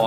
ข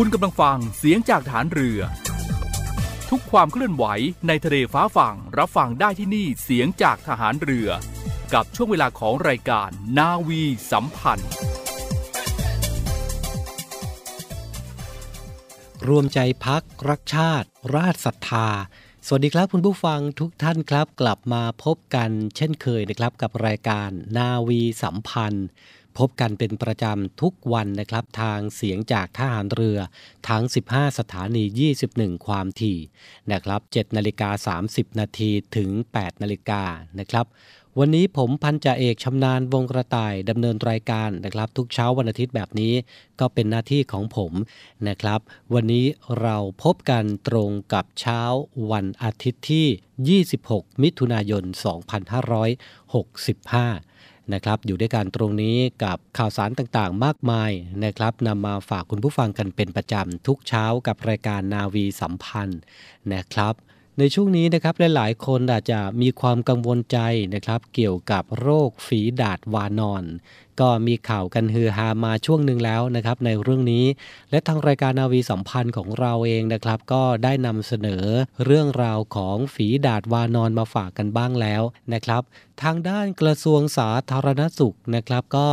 คุณกำลังฟังเสียงจากฐานเรือทุกความเคลื่อนไหวในทะเลฟ้าฝั่งรับฟังได้ที่นี่เสียงจากทหารเรือกับช่วงเวลาของรายการนาวีสัมพันธ์รวมใจพักรักชาติราชศรัทธาสวัสดีครับคุณผู้ฟังทุกท่านครับกลับมาพบกันเช่นเคยนะครับกับรายการนาวีสัมพันธ์พบกันเป็นประจำทุกวันนะครับทางเสียงจากทหารเรือทั้ง15สถานี21ความถี่นะครับ 7:30 น.ถึง 8:00 น.นะครับวันนี้ผมพันจ่าเอกชำนาญวงกระต่ายดำเนินรายการนะครับทุกเช้าวันอาทิตย์แบบนี้ก็เป็นหน้าที่ของผมนะครับวันนี้เราพบกันตรงกับเช้าวันอาทิตย์ที่26มิถุนายน2565นะครับอยู่ด้วยกันตรงนี้กับข่าวสารต่างๆมากมายนะครับนำมาฝากคุณผู้ฟังกันเป็นประจำทุกเช้ากับรายการนาวีสัมพันธ์นะครับในช่วงนี้นะครับหลายๆคนอาจจะมีความกังวลใจนะครับเกี่ยวกับโรคฝีดาษวานอนก็มีข่าวกันฮือฮามาช่วงหนึ่งแล้วนะครับในเรื่องนี้และทางรายการนาวีสัมพันธ์ของเราเองนะครับก็ได้นำเสนอเรื่องราวของฝีดาษวานอนมาฝากกันบ้างแล้วนะครับทางด้านกระทรวงสาธารณสุขนะครับก็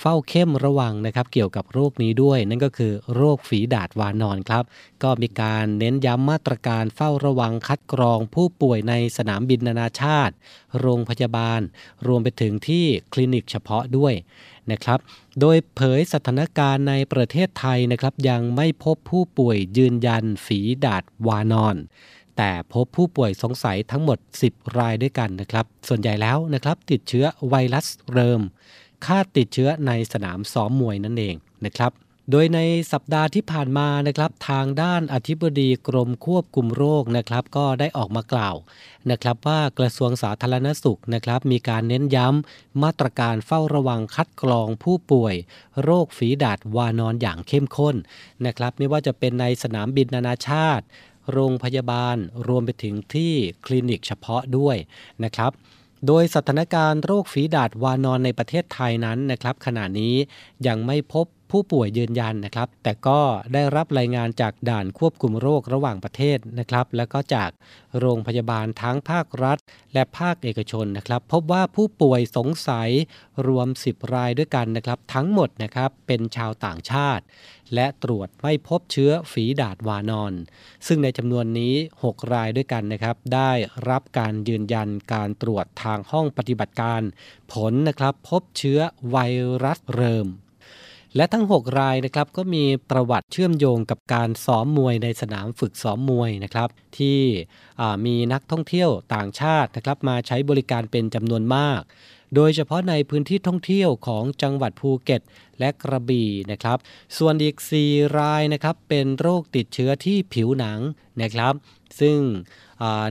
เฝ้าเข้มระวังนะครับเกี่ยวกับโรคนี้ด้วยนั่นก็คือโรคฝีดาษวานอนครับก็มีการเน้นย้ำมาตรการเฝ้าระวังคัดกรองผู้ป่วยในสนามบินนานาชาติโรงพยาบาลรวมไปถึงที่คลินิกเฉพาะด้วยนะครับโดยเผยสถานการณ์ในประเทศไทยนะครับยังไม่พบผู้ป่วยยืนยันฝีดาษวานอนแต่พบผู้ป่วยสงสัยทั้งหมด10รายด้วยกันนะครับส่วนใหญ่แล้วนะครับติดเชื้อไวรัสเริมคาดติดเชื้อในสนามซ้อมมวยนั่นเองนะครับโดยในสัปดาห์ที่ผ่านมานะครับทางด้านอธิบดีกรมควบคุมโรคนะครับก็ได้ออกมากล่าวนะครับว่ากระทรวงสาธารณสุขนะครับมีการเน้นย้ำมาตรการเฝ้าระวังคัดกรองผู้ป่วยโรคฝีดาษวานอนอย่างเข้มข้นนะครับไม่ว่าจะเป็นในสนามบินนานาชาติโรงพยาบาลรวมไปถึงที่คลินิกเฉพาะด้วยนะครับโดยสถานการณ์โรคฝีดาษวานอนในประเทศไทยนั้นนะครับขณะนี้ยังไม่พบผู้ป่วยยืนยันนะครับแต่ก็ได้รับรายงานจากด่านควบคุมโรคระหว่างประเทศนะครับแล้วก็จากโรงพยาบาลทั้งภาครัฐและภาคเอกชนนะครับพบว่าผู้ป่วยสงสัยรวม10รายด้วยกันนะครับทั้งหมดนะครับเป็นชาวต่างชาติและตรวจไม่พบเชื้อฝีดาษวานอนซึ่งในจำนวนนี้6รายด้วยกันนะครับได้รับการยืนยันการตรวจทางห้องปฏิบัติการผลนะครับพบเชื้อไวรัสเริมและทั้ง6รายนะครับก็มีประวัติเชื่อมโยงกับการซ้อมมวยในสนามฝึกซ้อมมวยนะครับที่มีนักท่องเที่ยวต่างชาตินะครับมาใช้บริการเป็นจำนวนมากโดยเฉพาะในพื้นที่ท่องเที่ยวของจังหวัดภูเก็ตและกระบี่นะครับส่วนอีก4รายนะครับเป็นโรคติดเชื้อที่ผิวหนังนะครับซึ่ง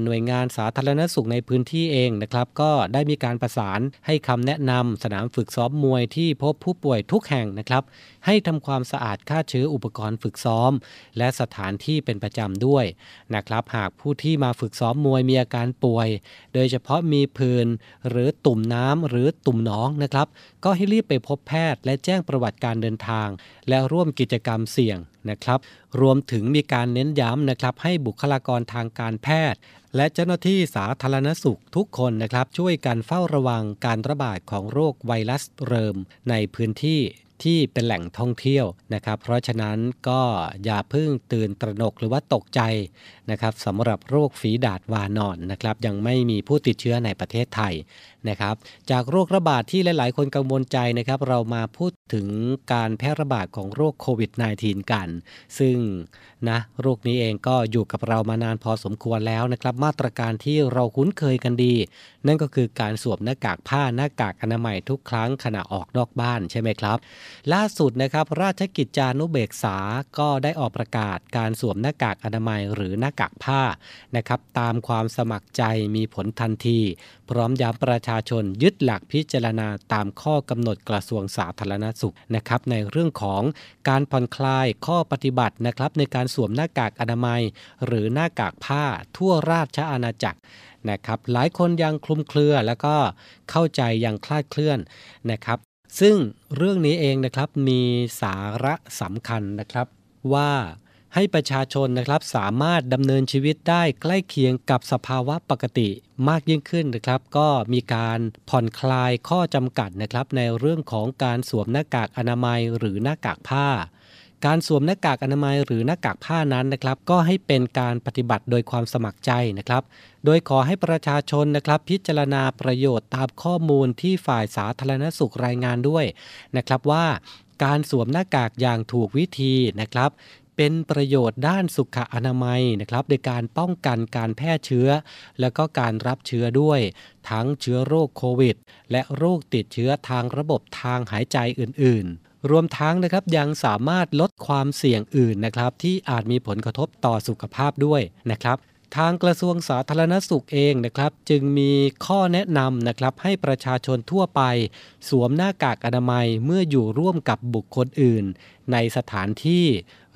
หน่วยงานสาธารณสุขในพื้นที่เองนะครับก็ได้มีการประสานให้คำแนะนำสนามฝึกซ้อมมวยที่พบผู้ป่วยทุกแห่งนะครับให้ทำความสะอาดฆ่าเชื้ออุปกรณ์ฝึกซ้อมและสถานที่เป็นประจำด้วยนะครับหากผู้ที่มาฝึกซ้อมมวยมีอาการป่วยโดยเฉพาะมีผื่นหรือตุ่มน้ำหรือตุ่มหนองนะครับก็ให้รีบไปพบแพทย์และแจ้งประวัติการเดินทางและร่วมกิจกรรมเสี่ยงนะครับรวมถึงมีการเน้นย้ำนะครับให้บุคลากรทางการแพทย์และเจ้าหน้าที่สาธารณสุขทุกคนนะครับช่วยกันเฝ้าระวังการระบาดของโรคไวรัสเริมในพื้นที่ที่เป็นแหล่งท่องเที่ยวนะครับเพราะฉะนั้นก็อย่าเพิ่งตื่นตระหนกหรือว่าตกใจนะครับสำหรับโรคฝีดาษวานอนนะครับยังไม่มีผู้ติดเชื้อในประเทศไทยนะครับจากโรคระบาดที่หลายๆคนกังวลใจนะครับเรามาพูดถึงการแพร่ระบาดของโรคโควิด -19 กันซึ่งนะโรคนี้เองก็อยู่กับเรามานานพอสมควรแล้วนะครับมาตรการที่เราคุ้นเคยกันดีนั่นก็คือการสวมหน้ากากผ้าหน้ากากอนามัยทุกครั้งขณะออกนอกบ้านใช่ไหมครับล่าสุดนะครับราชกิจจานุเบกษาก็ได้ออกประกาศการสวมหน้ากากอนามัยหรือหน้ากากผ้านะครับตามความสมัครใจมีผลทันทีพร้อมย้ำประชาชนยึดหลักพิจารณาตามข้อกำหนดกระทรวงสาธารณสุขนะครับในเรื่องของการผ่อนคลายข้อปฏิบัตินะครับในการสวมหน้ากากอนามัยหรือหน้ากากผ้าทั่วราชอาณาจักรนะครับหลายคนยังคลุมเครือแล้วก็เข้าใจยังคลาดเคลื่อนนะครับซึ่งเรื่องนี้เองนะครับมีสาระสำคัญนะครับว่าให้ประชาชนนะครับสามารถดำเนินชีวิตได้ใกล้เคียงกับสภาวะปกติมากยิ่งขึ้นนะครับก็มีการผ่อนคลายข้อจำกัดนะครับในเรื่องของการสวมหน้ากากอนามัยหรือหน้ากากผ้าการสวมหน้ากากอนามัยหรือหน้ากากผ้านั้นนะครับก็ให้เป็นการปฏิบัติโดยความสมัครใจนะครับโดยขอให้ประชาชนนะครับพิจารณาประโยชน์ตามข้อมูลที่ฝ่ายสาธารณสุขรายงานด้วยนะครับว่าการสวมหน้ากากอย่างถูกวิธีนะครับเป็นประโยชน์ด้านสุขอนามัยนะครับในการป้องกันการแพร่เชื้อและก็การรับเชื้อด้วยทั้งเชื้อโรคโควิดและโรคติดเชื้อทางระบบทางหายใจอื่นๆรวมทั้งนะครับยังสามารถลดความเสี่ยงอื่นนะครับที่อาจมีผลกระทบต่อสุขภาพด้วยนะครับทางกระทรวงสาธารณสุขเองนะครับจึงมีข้อแนะนำนะครับให้ประชาชนทั่วไปสวมหน้ากากอนามัยเมื่ออยู่ร่วมกับบุคคลอื่นในสถานที่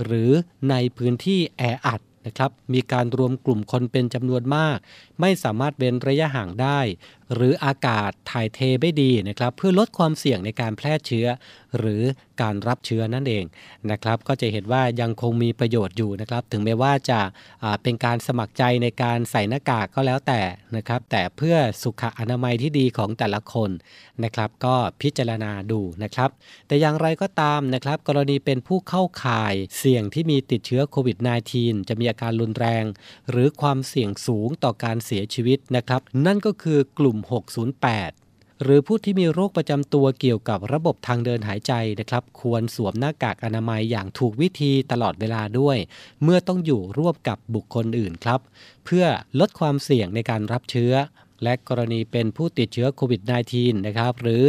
หรือในพื้นที่แออัดนะครับมีการรวมกลุ่มคนเป็นจำนวนมากไม่สามารถเว้นระยะห่างได้หรืออากาศถ่ายเทไม่ดีนะครับเพื่อลดความเสี่ยงในการแพร่เชื้อหรือการรับเชื้อนั่นเองนะครับก็จะเห็นว่ายังคงมีประโยชน์อยู่นะครับถึงแม้ว่าจะเป็นการสมัครใจในการใส่หน้ากากก็แล้วแต่นะครับแต่เพื่อสุขอนามัยที่ดีของแต่ละคนนะครับก็พิจารณาดูนะครับแต่อย่างไรก็ตามนะครับกรณีเป็นผู้เข้าข่ายเสี่ยงที่มีติดเชื้อโควิด -19 จะมีอาการรุนแรงหรือความเสี่ยงสูงต่อการเสียชีวิตนะครับนั่นก็คือกลุ่ม608หรือผู้ที่มีโรคประจำตัวเกี่ยวกับระบบทางเดินหายใจนะครับควรสวมหน้ากากอนามัยอย่างถูกวิธีตลอดเวลาด้วยเมื่อต้องอยู่ร่วมกับบุคคลอื่นครับเพื่อลดความเสี่ยงในการรับเชื้อและกรณีเป็นผู้ติดเชื้อโควิด -19 นะครับหรือ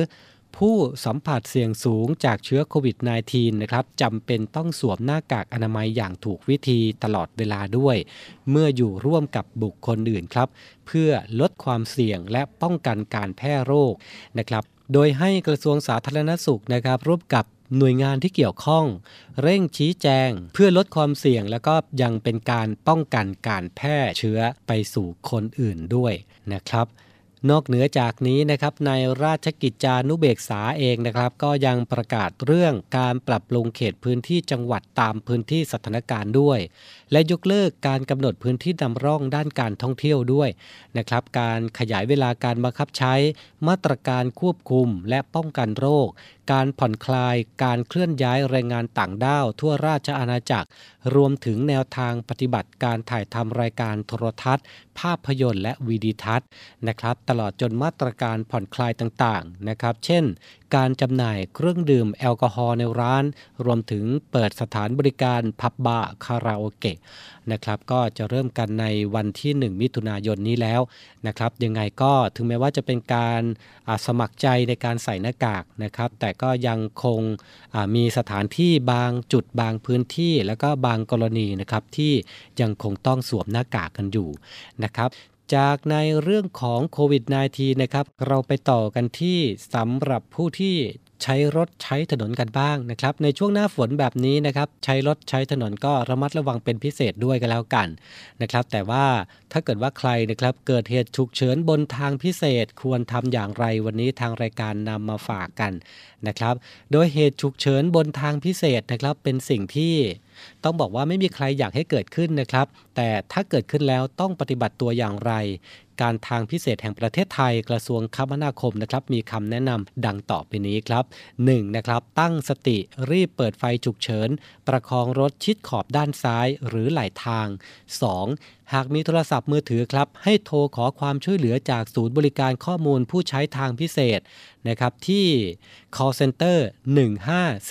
ผู้สัมผัสเสี่ยงสูงจากเชื้อโควิด -19 นะครับจำเป็นต้องสวมหน้ากากอนามัยอย่างถูกวิธีตลอดเวลาด้วยเมื่ออยู่ร่วมกับบุคคลอื่นครับเพื่อลดความเสี่ยงและป้องกันการแพร่โรคนะครับโดยให้กระทรวงสาธารณสุขนะครับร่วมกับหน่วยงานที่เกี่ยวข้องเร่งชี้แจงเพื่อลดความเสี่ยงและก็ยังเป็นการป้องกันการแพร่เชื้อไปสู่คนอื่นด้วยนะครับนอกเหนือจากนี้นะครับในราชกิจจานุเบกษาเองนะครับก็ยังประกาศเรื่องการปรับปรุงเขตพื้นที่จังหวัดตามพื้นที่สถานการณ์ด้วยและยกเลิกการกำหนดพื้นที่นำร่องด้านการท่องเที่ยวด้วยนะครับการขยายเวลาการบังคับใช้มาตรการควบคุมและป้องกันโรคการผ่อนคลายการเคลื่อนย้ายแรงงานต่างด้าวทั่วราชอาณาจักรรวมถึงแนวทางปฏิบัติการถ่ายทำรายการโทรทัศน์ภาพยนตร์และวิดีทัศน์นะครับตลอดจนมาตรการผ่อนคลายต่างๆนะครับเช่นการจำหน่ายเครื่องดื่มแอลกอฮอล์ในร้านรวมถึงเปิดสถานบริการผับบาร์คาราโอเกะ นะครับก็จะเริ่มกันในวันที่1มิถุนายนนี้แล้วนะครับยังไงก็ถึงแม้ว่าจะเป็นการสมัครใจในการใส่หน้ากากนะครับแต่ก็ยังคงมีสถานที่บางจุดบางพื้นที่แล้วก็บางกรณีนะครับที่ยังคงต้องสวมหน้ากากกันอยู่นะครับจากในเรื่องของโควิด -19 นะครับเราไปต่อกันที่สำหรับผู้ที่ใช้รถใช้ถนนกันบ้างนะครับในช่วงหน้าฝนแบบนี้นะครับใช้รถใช้ถนนก็ระมัดระวังเป็นพิเศษด้วยกันแล้วกันนะครับแต่ว่าถ้าเกิดว่าใครนะครับเกิดเหตุฉุกเฉินบนทางพิเศษควรทำอย่างไรวันนี้ทางรายการนำมาฝากกันนะครับโดยเหตุฉุกเฉินบนทางพิเศษนะครับเป็นสิ่งที่ต้องบอกว่าไม่มีใครอยากให้เกิดขึ้นนะครับแต่ถ้าเกิดขึ้นแล้วต้องปฏิบัติตัวอย่างไรการทางพิเศษแห่งประเทศไทยกระทรวงคมนาคมนะครับมีคำแนะนำดังต่อไปนี้ครับ 1. นะครับตั้งสติรีบเปิดไฟฉุกเฉินประคองรถชิดขอบด้านซ้ายหรือไหลทาง 2. หากมีโทรศัพท์มือถือครับให้โทรขอความช่วยเหลือจากศูนย์บริการข้อมูลผู้ใช้ทางพิเศษนะครับที่ call center 1543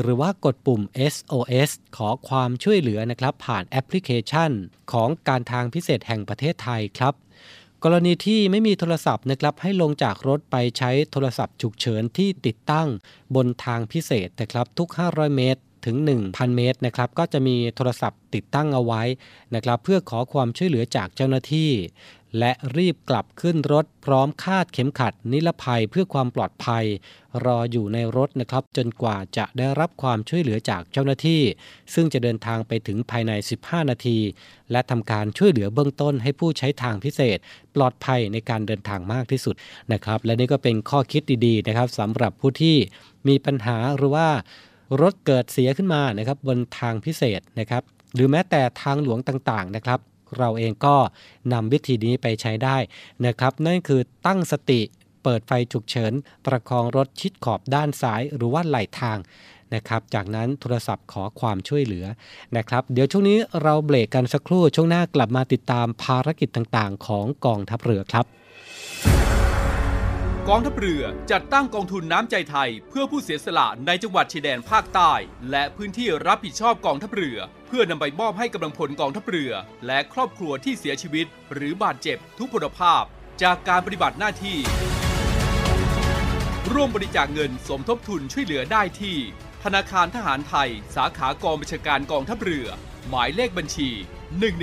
หรือว่ากดปุ่ม SOS ขอความช่วยเหลือนะครับผ่านแอปพลิเคชันของการทางพิเศษแห่งประเทศไทยครับกรณีที่ไม่มีโทรศัพท์นะครับให้ลงจากรถไปใช้โทรศัพท์ฉุกเฉินที่ติดตั้งบนทางพิเศษนะครับทุก500เมตรถึง 1,000 เมตรนะครับก็จะมีโทรศัพท์ติดตั้งเอาไว้นะครับเพื่อขอความช่วยเหลือจากเจ้าหน้าที่และรีบกลับขึ้นรถพร้อมคาดเข็มขัดนิรภัยเพื่อความปลอดภัยรออยู่ในรถนะครับจนกว่าจะได้รับความช่วยเหลือจากเจ้าหน้าที่ซึ่งจะเดินทางไปถึงภายใน15นาทีและทำการช่วยเหลือเบื้องต้นให้ผู้ใช้ทางพิเศษปลอดภัยในการเดินทางมากที่สุดนะครับและนี่ก็เป็นข้อคิดดีๆนะครับสำหรับผู้ที่มีปัญหาหรือว่ารถเกิดเสียขึ้นมานะครับบนทางพิเศษนะครับหรือแม้แต่ทางหลวงต่างๆนะครับเราเองก็นำวิธีนี้ไปใช้ได้นะครับนั่นคือตั้งสติเปิดไฟฉุกเฉินประคองรถชิดขอบด้านซ้ายหรือว่าไหลทางนะครับจากนั้นโทรศัพท์ขอความช่วยเหลือนะครับเดี๋ยวช่วงนี้เราเบรกกันสักครู่ช่วงหน้ากลับมาติดตามภารกิจต่างๆของกองทัพเรือครับกองทัพเรือจัดตั้งกองทุนน้ำใจไทยเพื่อผู้เสียสละในจังหวัดชายแดนภาคใต้และพื้นที่รับผิดชอบกองทัพเรือเพื่อนำไปมอบให้กำลังพลกองทัพเรือและครอบครัวที่เสียชีวิตหรือบาดเจ็บทุพพลภาพจากการปฏิบัติหน้าที่ร่วมบริจาคเงินสมทบทุนช่วยเหลือได้ที่ธนาคารทหารไทยสาขากองบัญชาการกองทัพเรือหมายเลขบัญชี 115-2-17087-2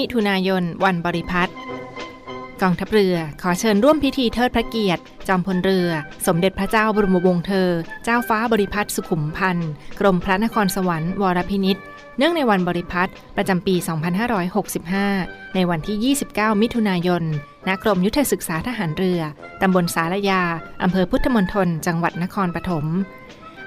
มิถุนายนวันบริพัตรกองทัพเรือขอเชิญร่วมพิธีเทิดพระเกียรติจอมพลเรือสมเด็จพระเจ้าบรมวงศ์เธอเจ้าฟ้าบริพัตรสุขุมพันธ์กรมพระนครสวรรค์วรพินิจเนื่องในวันบริพัตรประจำปี2565ในวันที่29มิถุนายนณกรมยุทธศึกษาทหารเรือตำบลสารยาอำเภอพุทธมณฑลจังหวัดนครปฐม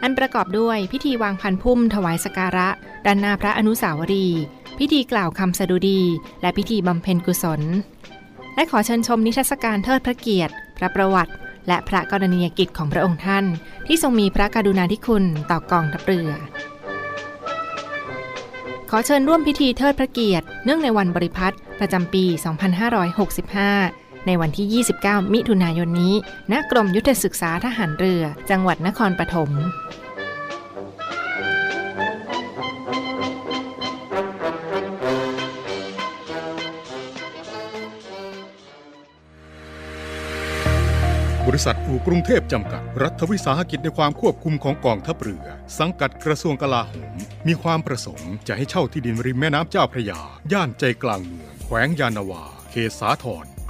อันประกอบด้วยพิธีวางพันพุ่มถวายสักการะด้านหน้าพระอนุสาวรีย์พิธีกล่าวคำสดุดีและพิธีบำเพ็ญกุศลและขอเชิญชมนิทรรศการเทิดพระเกียรติพระประวัติและพระกรณียกิจของพระองค์ท่านที่ทรงมีพระกรุณาธิคุณต่อกองทัพเรือขอเชิญร่วมพิธีเทิดพระเกียรติเนื่องในวันบริพัตรประจำปี2565ในวันที่29มิถุนายนนี้ณกรมยุทธศึกษาทหารเรือจังหวัดนครปฐมบริษัทอู่กรุงเทพจำกัดรัฐวิสาหกิจในความควบคุมของกองทัพเรือสังกัดกระทรวงกลาโหมมีความประสงค์จะให้เช่าที่ดินริมแม่น้ำเจ้าพระยาย่านใจกลางเมืองแขวงยานาวาเขตสาทรใ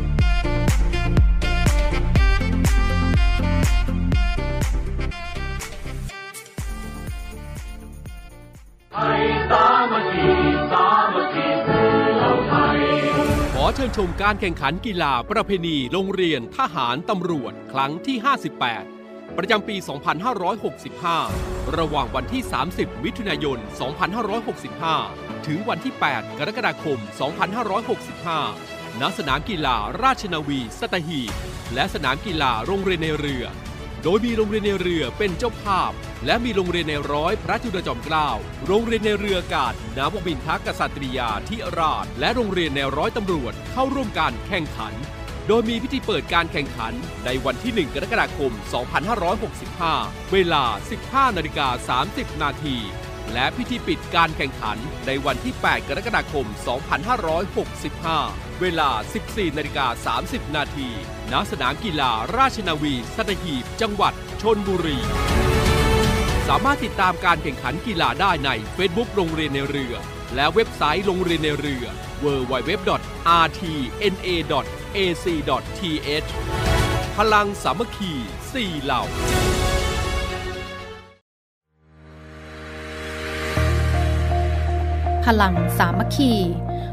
ขอเชิญชมการแข่งขันกีฬาประเพณีโรงเรียนทหารตำรวจครั้งที่58ประจำปี2565ระหว่างวันที่30มิถุนายน2565ถึงวันที่8กรกฎาคม2565ณสนามกีฬาราชนาวีสัตหีบและสนามกีฬาโรงเรียนในเรือโดยมีโรงเรียนในเรือเป็นเจ้าภาพและมีโรงเรียนในร้อยพระจุลจอมเกล้าโรงเรียนในเรืออากาศนาวบินทกษัตริยาธิราชและโรงเรียนในร้อยตำรวจเข้าร่วมการแข่งขันโดยมีพิธีเปิดการแข่งขันในวันที่1กรกฎาคม2565เวลา 15:30 นและพิธีปิดการแข่งขันในวันที่8กรกฎาคม2565เวลา 14:30 นณสนามกีฬาราชนาวีสัตหีบจังหวัดชลบุรีสามารถติดตามการแข่งขันกีฬาได้ใน Facebook โรงเรียนในเรือและเว็บไซต์โรงเรียนในเรือ www.rtna.ac.th พลังสามัคคี4เหล่าพลังสามัคคี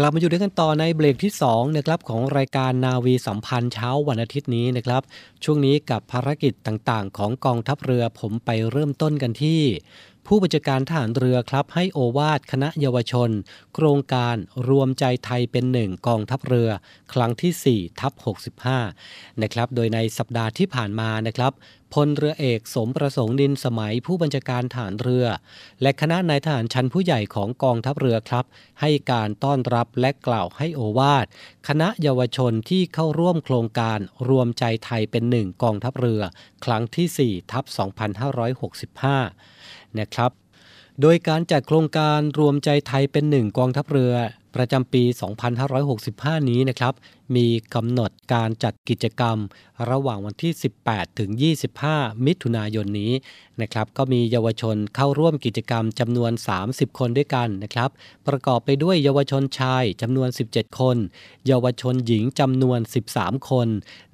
กลับมาอยู่ด้วยกันต่อในเบรกที่2นะครับของรายการนาวีสัมพันธ์เช้าวันอาทิตย์นี้นะครับช่วงนี้กับภารกิจต่างๆของกองทัพเรือผมไปเริ่มต้นกันที่ผู้บัญชาการทหารเรือครับให้โอวาทคณะเยาวชนโครงการรวมใจไทยเป็นหนึ่งกองทัพเรือครั้งที่ 4/65 นะครับโดยในสัปดาห์ที่ผ่านมานะครับพลเรือเอกสมประสงค์นินสมัยผู้บัญชาการทหารเรือและคณะนายทหารชั้นผู้ใหญ่ของกองทัพเรือครับให้การต้อนรับและกล่าวให้โอวาทคณะเยาวชนที่เข้าร่วมโครงการรวมใจไทยเป็นหนึ่งกองทัพเรือครั้งที่ 4/2565 นะครับโดยการจัดโครงการรวมใจไทยเป็นหนึ่งกองทัพเรือประจำปี 2565 นี้นะครับมีกำหนดการจัดกิจกรรมระหว่างวันที่ 18-25 มิถุนายนนี้นะครับก็มีเยาวชนเข้าร่วมกิจกรรมจำนวน 30 คนด้วยกันนะครับประกอบไปด้วยเยาวชนชายจำนวน 17 คนเยาวชนหญิงจำนวน 13 คน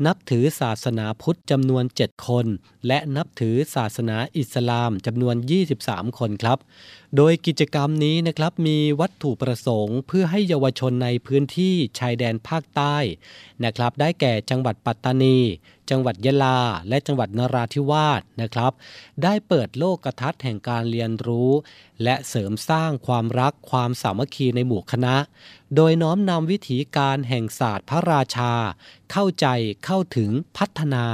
นับถือศาสนาพุทธจำนวน 7 คนและนับถือศาสนาอิสลามจำนวน 23 คนครับโดยกิจกรรมนี้นะครับมีวัตถุประสงค์เพื่อให้เยาวชนในพื้นที่ชายแดนภาคใต้นะครับได้แก่จังหวัดปัตตานีจังหวัดยะลาและจังหวัดนราธิวาสนะครับได้เปิดโลกทัศน์แห่งการเรียนรู้และเสริมสร้างความรักความสามัคคีในหมู่คณะโดยน้อมนำวิถีการแห่งศาสตร์พระราชาเข้าใจเข้าถึงพัฒนา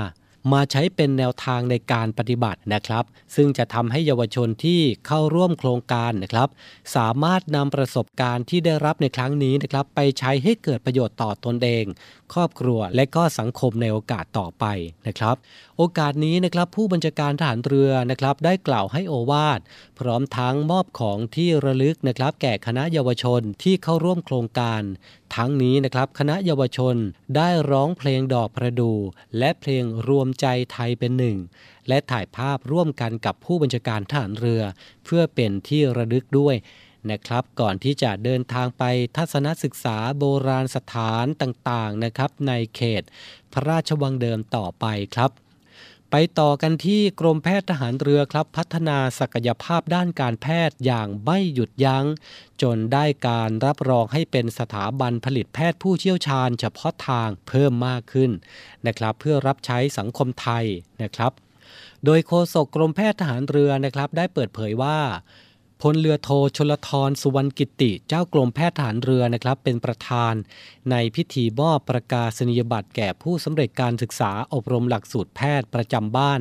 มาใช้เป็นแนวทางในการปฏิบัตินะครับซึ่งจะทำให้เยาวชนที่เข้าร่วมโครงการนะครับสามารถนำประสบการณ์ที่ได้รับในครั้งนี้นะครับไปใช้ให้เกิดประโยชน์ต่อตนเองครอบครัวและก็สังคมในโอกาสต่อไปนะครับโอกาสนี้นะครับผู้บัญชาการทหารเรือนะครับได้กล่าวให้โอวาทพร้อมทั้งมอบของที่ระลึกนะครับแก่คณะเยาวชนที่เข้าร่วมโครงการทั้งนี้นะครับคณะเยาวชนได้ร้องเพลงดอกประดู่และเพลงรวมใจไทยเป็นหนึ่งและถ่ายภาพร่วมกันกับผู้บัญชาการทหารเรือเพื่อเป็นที่ระลึกด้วยนะครับก่อนที่จะเดินทางไปทัศนศึกษาโบราณสถานต่างๆนะครับในเขตพระราชวังเดิมต่อไปครับ ไปต่อกันที่กรมแพทย์ทหารเรือครับพัฒนาศักยภาพด้านการแพทย์อย่างไม่หยุดยั้งจนได้การรับรองให้เป็นสถาบันผลิตแพทย์ผู้เชี่ยวชาญเฉพาะทางเพิ่มมากขึ้นนะครับเพื่อรับใช้สังคมไทยนะครับโดยโฆษกกรมแพทย์ทหารเรือนะครับได้เปิดเผยว่าพลเรือโทชลธรสุวรรณกิติเจ้ากรมแพทย์ทหารเรือนะครับเป็นประธานในพิธีมอบประกาศนียบัตรแก่ผู้สำเร็จการศึกษาอบรมหลักสูตรแพทย์ประจำบ้าน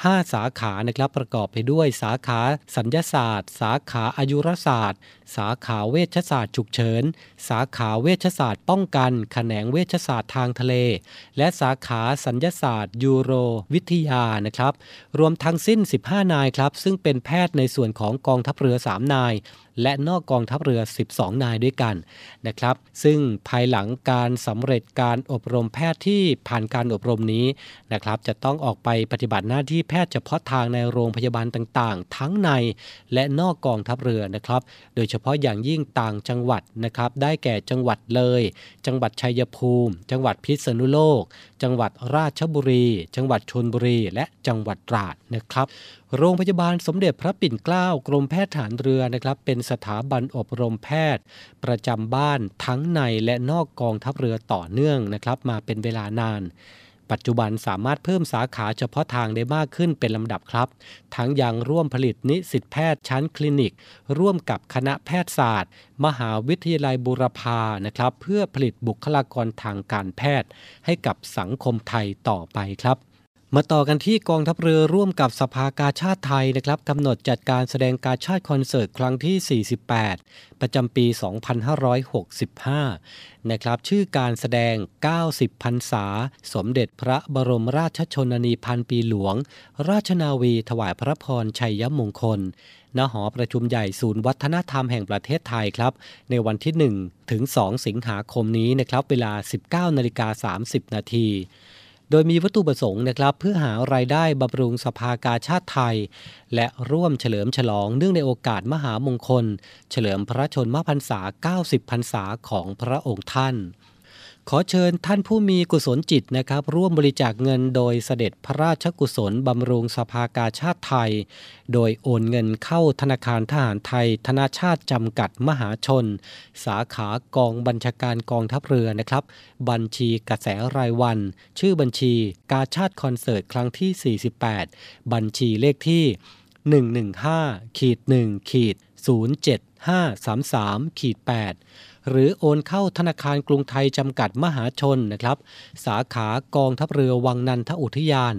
5สาขานะครับประกอบไปด้วยสาขาสัญญศาสตร์สาขาอายุรศาสตร์สาขาเวชศาสตร์ฉุกเฉินสาขาเวชศาสตร์ป้องกันแขนงเวชศาสตร์ทางทะเลและสาขาสัญญศาสตร์ยูโรวิทยานะครับรวมทั้งสิ้น15นายครับซึ่งเป็นแพทย์ในส่วนของกองทัพเรือ3นายและนอกกองทัพเรือ12นายด้วยกันนะครับซึ่งภายหลังการสำเร็จการอบรมแพทย์ที่ผ่านการอบรมนี้นะครับจะต้องออกไปปฏิบัติหน้าที่แพทย์เฉพาะทางในโรงพยาบาลต่างๆทั้งในและนอกกองทัพเรือนะครับโดยเฉพาะอย่างยิ่งต่างจังหวัดนะครับได้แก่จังหวัดเลยจังหวัดชัยภูมิจังหวัดพิษณุโลกจังหวัดราชบุรีจังหวัดชลบุรีและจังหวัดตราดนะครับโรงพยาบาลสมเด็จพระปิ่นเกล้ากรมแพทย์ทหารเรือนะครับเป็นสถาบันอบรมแพทย์ประจำบ้านทั้งในและนอกกองทัพเรือต่อเนื่องนะครับมาเป็นเวลานานปัจจุบันสามารถเพิ่มสาขาเฉพาะทางได้มากขึ้นเป็นลำดับครับทั้งยังร่วมผลิตนิสิตแพทย์ชั้นคลินิกร่วมกับคณะแพทยศาสตร์มหาวิทยาลัยบูรพานะครับเพื่อผลิตบุคลากรทางการแพทย์ให้กับสังคมไทยต่อไปครับมาต่อกันที่กองทัพเรือร่วมกับสภากาชาดไทยนะครับกำหนดจัดการแสดงกาชาดคอนเสิร์ตครั้งที่48ประจำปี2565นะครับชื่อการแสดง90พรรษาสมเด็จพระบรมราชชนนีพันปีหลวงราชนาวีถวายพระพรชัยมงคลณหอประชุมใหญ่ศูนย์วัฒนธรรมแห่งประเทศไทยครับในวันที่1ถึง2สิงหาคมนี้นะครับเวลา 19:30 นาทีโดยมีวัตถุประสงค์นะครับเพื่อหารายได้บำรุงสภากาชาดไทยและร่วมเฉลิมฉลองเนื่องในโอกาสมหามงคลเฉลิมพระชนมพรรษา90พรรษาของพระองค์ท่านขอเชิญท่านผู้มีกุศลจิตนะครับร่วมบริจาคเงินโดยเสด็จพระราชกุศลบำรุงสภากาชาดไทยโดยโอนเงินเข้าธนาคารทหารไทยธนาชาติจำกัดมหาชนสาขากองบัญชาการกองทัพเรือนะครับบัญชีกระแสรายวันชื่อบัญชีกาชาดคอนเสิร์ตครั้งที่48บัญชีเลขที่ 115-1-07533-8หรือโอนเข้าธนาคารกรุงไทยจำกัดมหาชนนะครับสาขากองทัพเรือวังนันทอุทยาน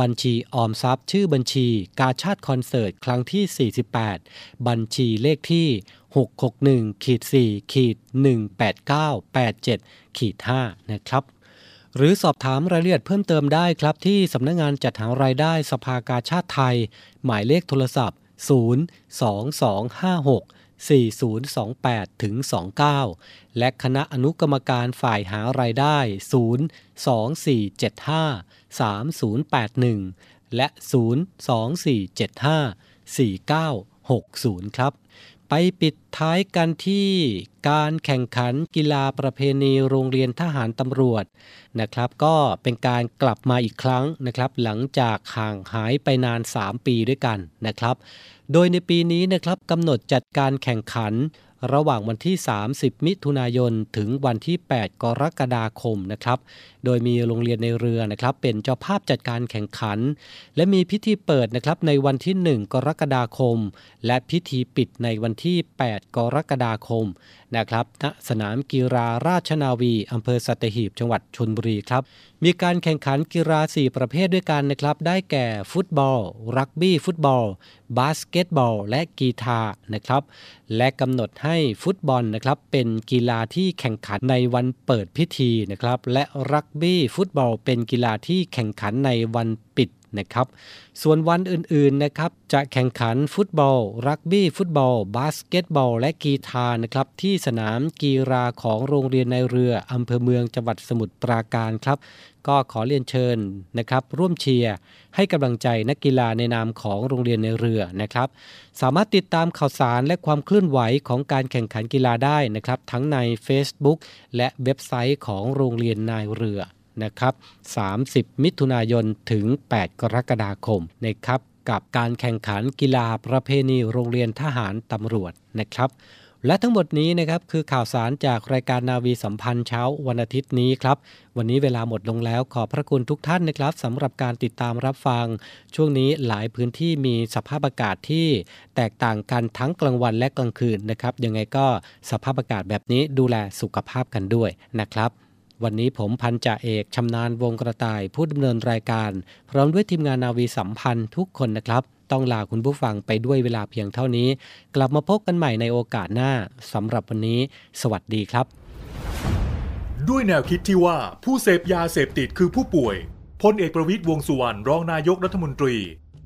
บัญชีออมทรัพย์ชื่อบัญชีกาชาดคอนเสิร์ตครั้งที่48บัญชีเลขที่ 661-4-18987-5 นะครับหรือสอบถามรายละเอียดเพิ่มเติมได้ครับที่สำนักงานจัดหารายได้สภากาชาดไทยหมายเลขโทรศัพท์022564028-29 และคณะอนุกรรมการฝ่ายหารายได้024753081และ024754960ครับไปปิดท้ายกันที่การแข่งขันกีฬาประเพณีโรงเรียนทหารตำรวจนะครับก็เป็นการกลับมาอีกครั้งนะครับหลังจากห่างหายไปนาน3ปีด้วยกันนะครับโดยในปีนี้นะครับกำหนดจัดการแข่งขันระหว่างวันที่30มิถุนายนถึงวันที่8กรกฎาคมนะครับโดยมีโรงเรียนในเรือนะครับเป็นเจ้าภาพจัดการแข่งขันและมีพิธีเปิดนะครับในวันที่1กรกฎาคมและพิธีปิดในวันที่8กรกฎาคมนะครับณสนามกีฬาราชนาวีอำเภอสัตหีบจังหวัดชลบุรีครับมีการแข่งขันกีฬา4ประเภทด้วยกันนะครับได้แก่ฟุตบอลรักบี้ฟุตบอลบาสเกตบอลและกีฬานะครับและกำหนดให้ฟุตบอลนะครับเป็นกีฬาที่แข่งขันในวันเปิดพิธีนะครับและรักบี้ฟุตบอลเป็นกีฬาที่แข่งขันในวันปิดนะครับส่วนวันอื่นๆนะครับจะแข่งขันฟุตบอลรักบี้ฟุตบอลบาสเกตบอลและกีฬานะครับที่สนามกีฬาของโรงเรียนในเรืออำเภอเมืองจังหวัดสมุทรปราการครับก็ขอเรียนเชิญนะครับร่วมเชียร์ให้กำลังใจนักกีฬาในนามของโรงเรียนในเรือนะครับสามารถติดตามข่าวสารและความเคลื่อนไหวของการแข่งขันกีฬาได้นะครับทั้งใน Facebook และเว็บไซต์ของโรงเรียนนายเรือ นะครับ30มิถุนายนถึง8กรกฎาคมนะครับกับการแข่งขันกีฬาประเพณีโรงเรียนทหารตำรวจนะครับและทั้งหมดนี้นะครับคือข่าวสารจากรายการนาวีสัมพันธ์เช้าวันอาทิตย์นี้ครับวันนี้เวลาหมดลงแล้วขอบพระคุณทุกท่านนะครับสำหรับการติดตามรับฟังช่วงนี้หลายพื้นที่มีสภาพอากาศที่แตกต่างกันทั้งกลางวันและกลางคืนนะครับยังไงก็สภาพอากาศแบบนี้ดูแลสุขภาพกันด้วยนะครับวันนี้ผมพันจ่าเอกชำนาญวงกระต่ายผู้ดำเนินรายการพร้อมด้วยทีมงานนาวีสัมพันธ์ทุกคนนะครับต้องลาคุณผู้ฟังไปด้วยเวลาเพียงเท่านี้กลับมาพบกันใหม่ในโอกาสหน้าสำหรับวันนี้สวัสดีครับด้วยแนวคิดที่ว่าผู้เสพยาเสพติดคือผู้ป่วยพลเอกประวิตรวงษ์สุวรรณรองนายกรัฐมนตรี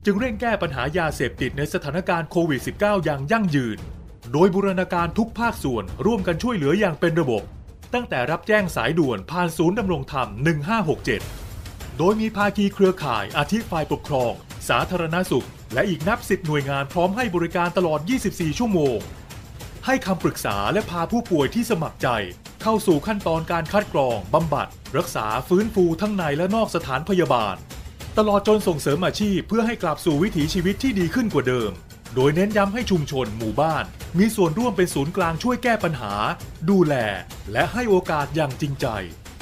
จึงเร่งแก้ปัญหายาเสพติดในสถานการณ์โควิด -19 อย่างยั่งยืนโดยบูรณาการทุกภาคส่วนร่วมกันช่วยเหลืออย่างเป็นระบบตั้งแต่รับแจ้งสายด่วนผ่านศูนย์ดำรงธรรม 1567 โดยมีภาคีเครือข่ายอาทิฝ่ายปกครองสาธารณสุขและอีกนับ10หน่วยงานพร้อมให้บริการตลอด24ชั่วโมงให้คำปรึกษาและพาผู้ป่วยที่สมัครใจเข้าสู่ขั้นตอนการคัดกรองบำบัดรักษาฟื้นฟูทั้งในและนอกสถานพยาบาลตลอดจนส่งเสริมอาชีพเพื่อให้กลับสู่วิถีชีวิตที่ดีขึ้นกว่าเดิมโดยเน้นย้ำให้ชุมชนหมู่บ้านมีส่วนร่วมเป็นศูนย์กลางช่วยแก้ปัญหาดูแลและให้โอกาสอย่างจริงใจ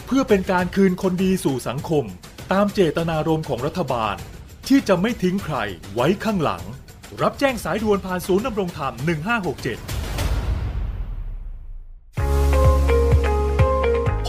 เพื่อเป็นการคืนคนดีสู่สังคมตามเจตนารมณ์ของรัฐบาลที่จะไม่ทิ้งใครไว้ข้างหลังรับแจ้งสายด่วนผ่านศูนย์ดำรงธรรม 1567พ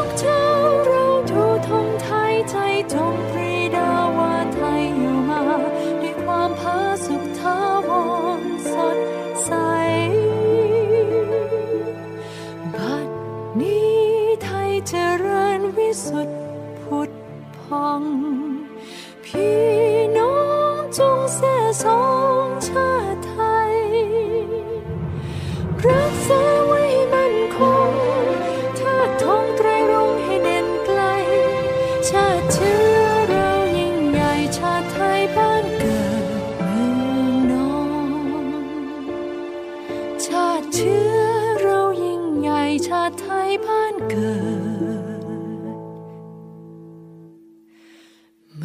ทุกเช้า นี้ไทยเจริญวิสุทธิ์ผุดพองพี่น้องจงแส่สองชาติไทยรักษาไว้มั่นคงชาติทองไตรรงค์ให้เด่นไกลชาติเชื้อเรายิ่งใหญ่ชาติไทยบ้านเกิดเมืองนอนชาติเชื้อเรายิ่งใหญ่ชาติไทยบ้านเกิดพ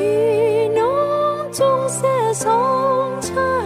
ี่น้องจงแส่สองชาติ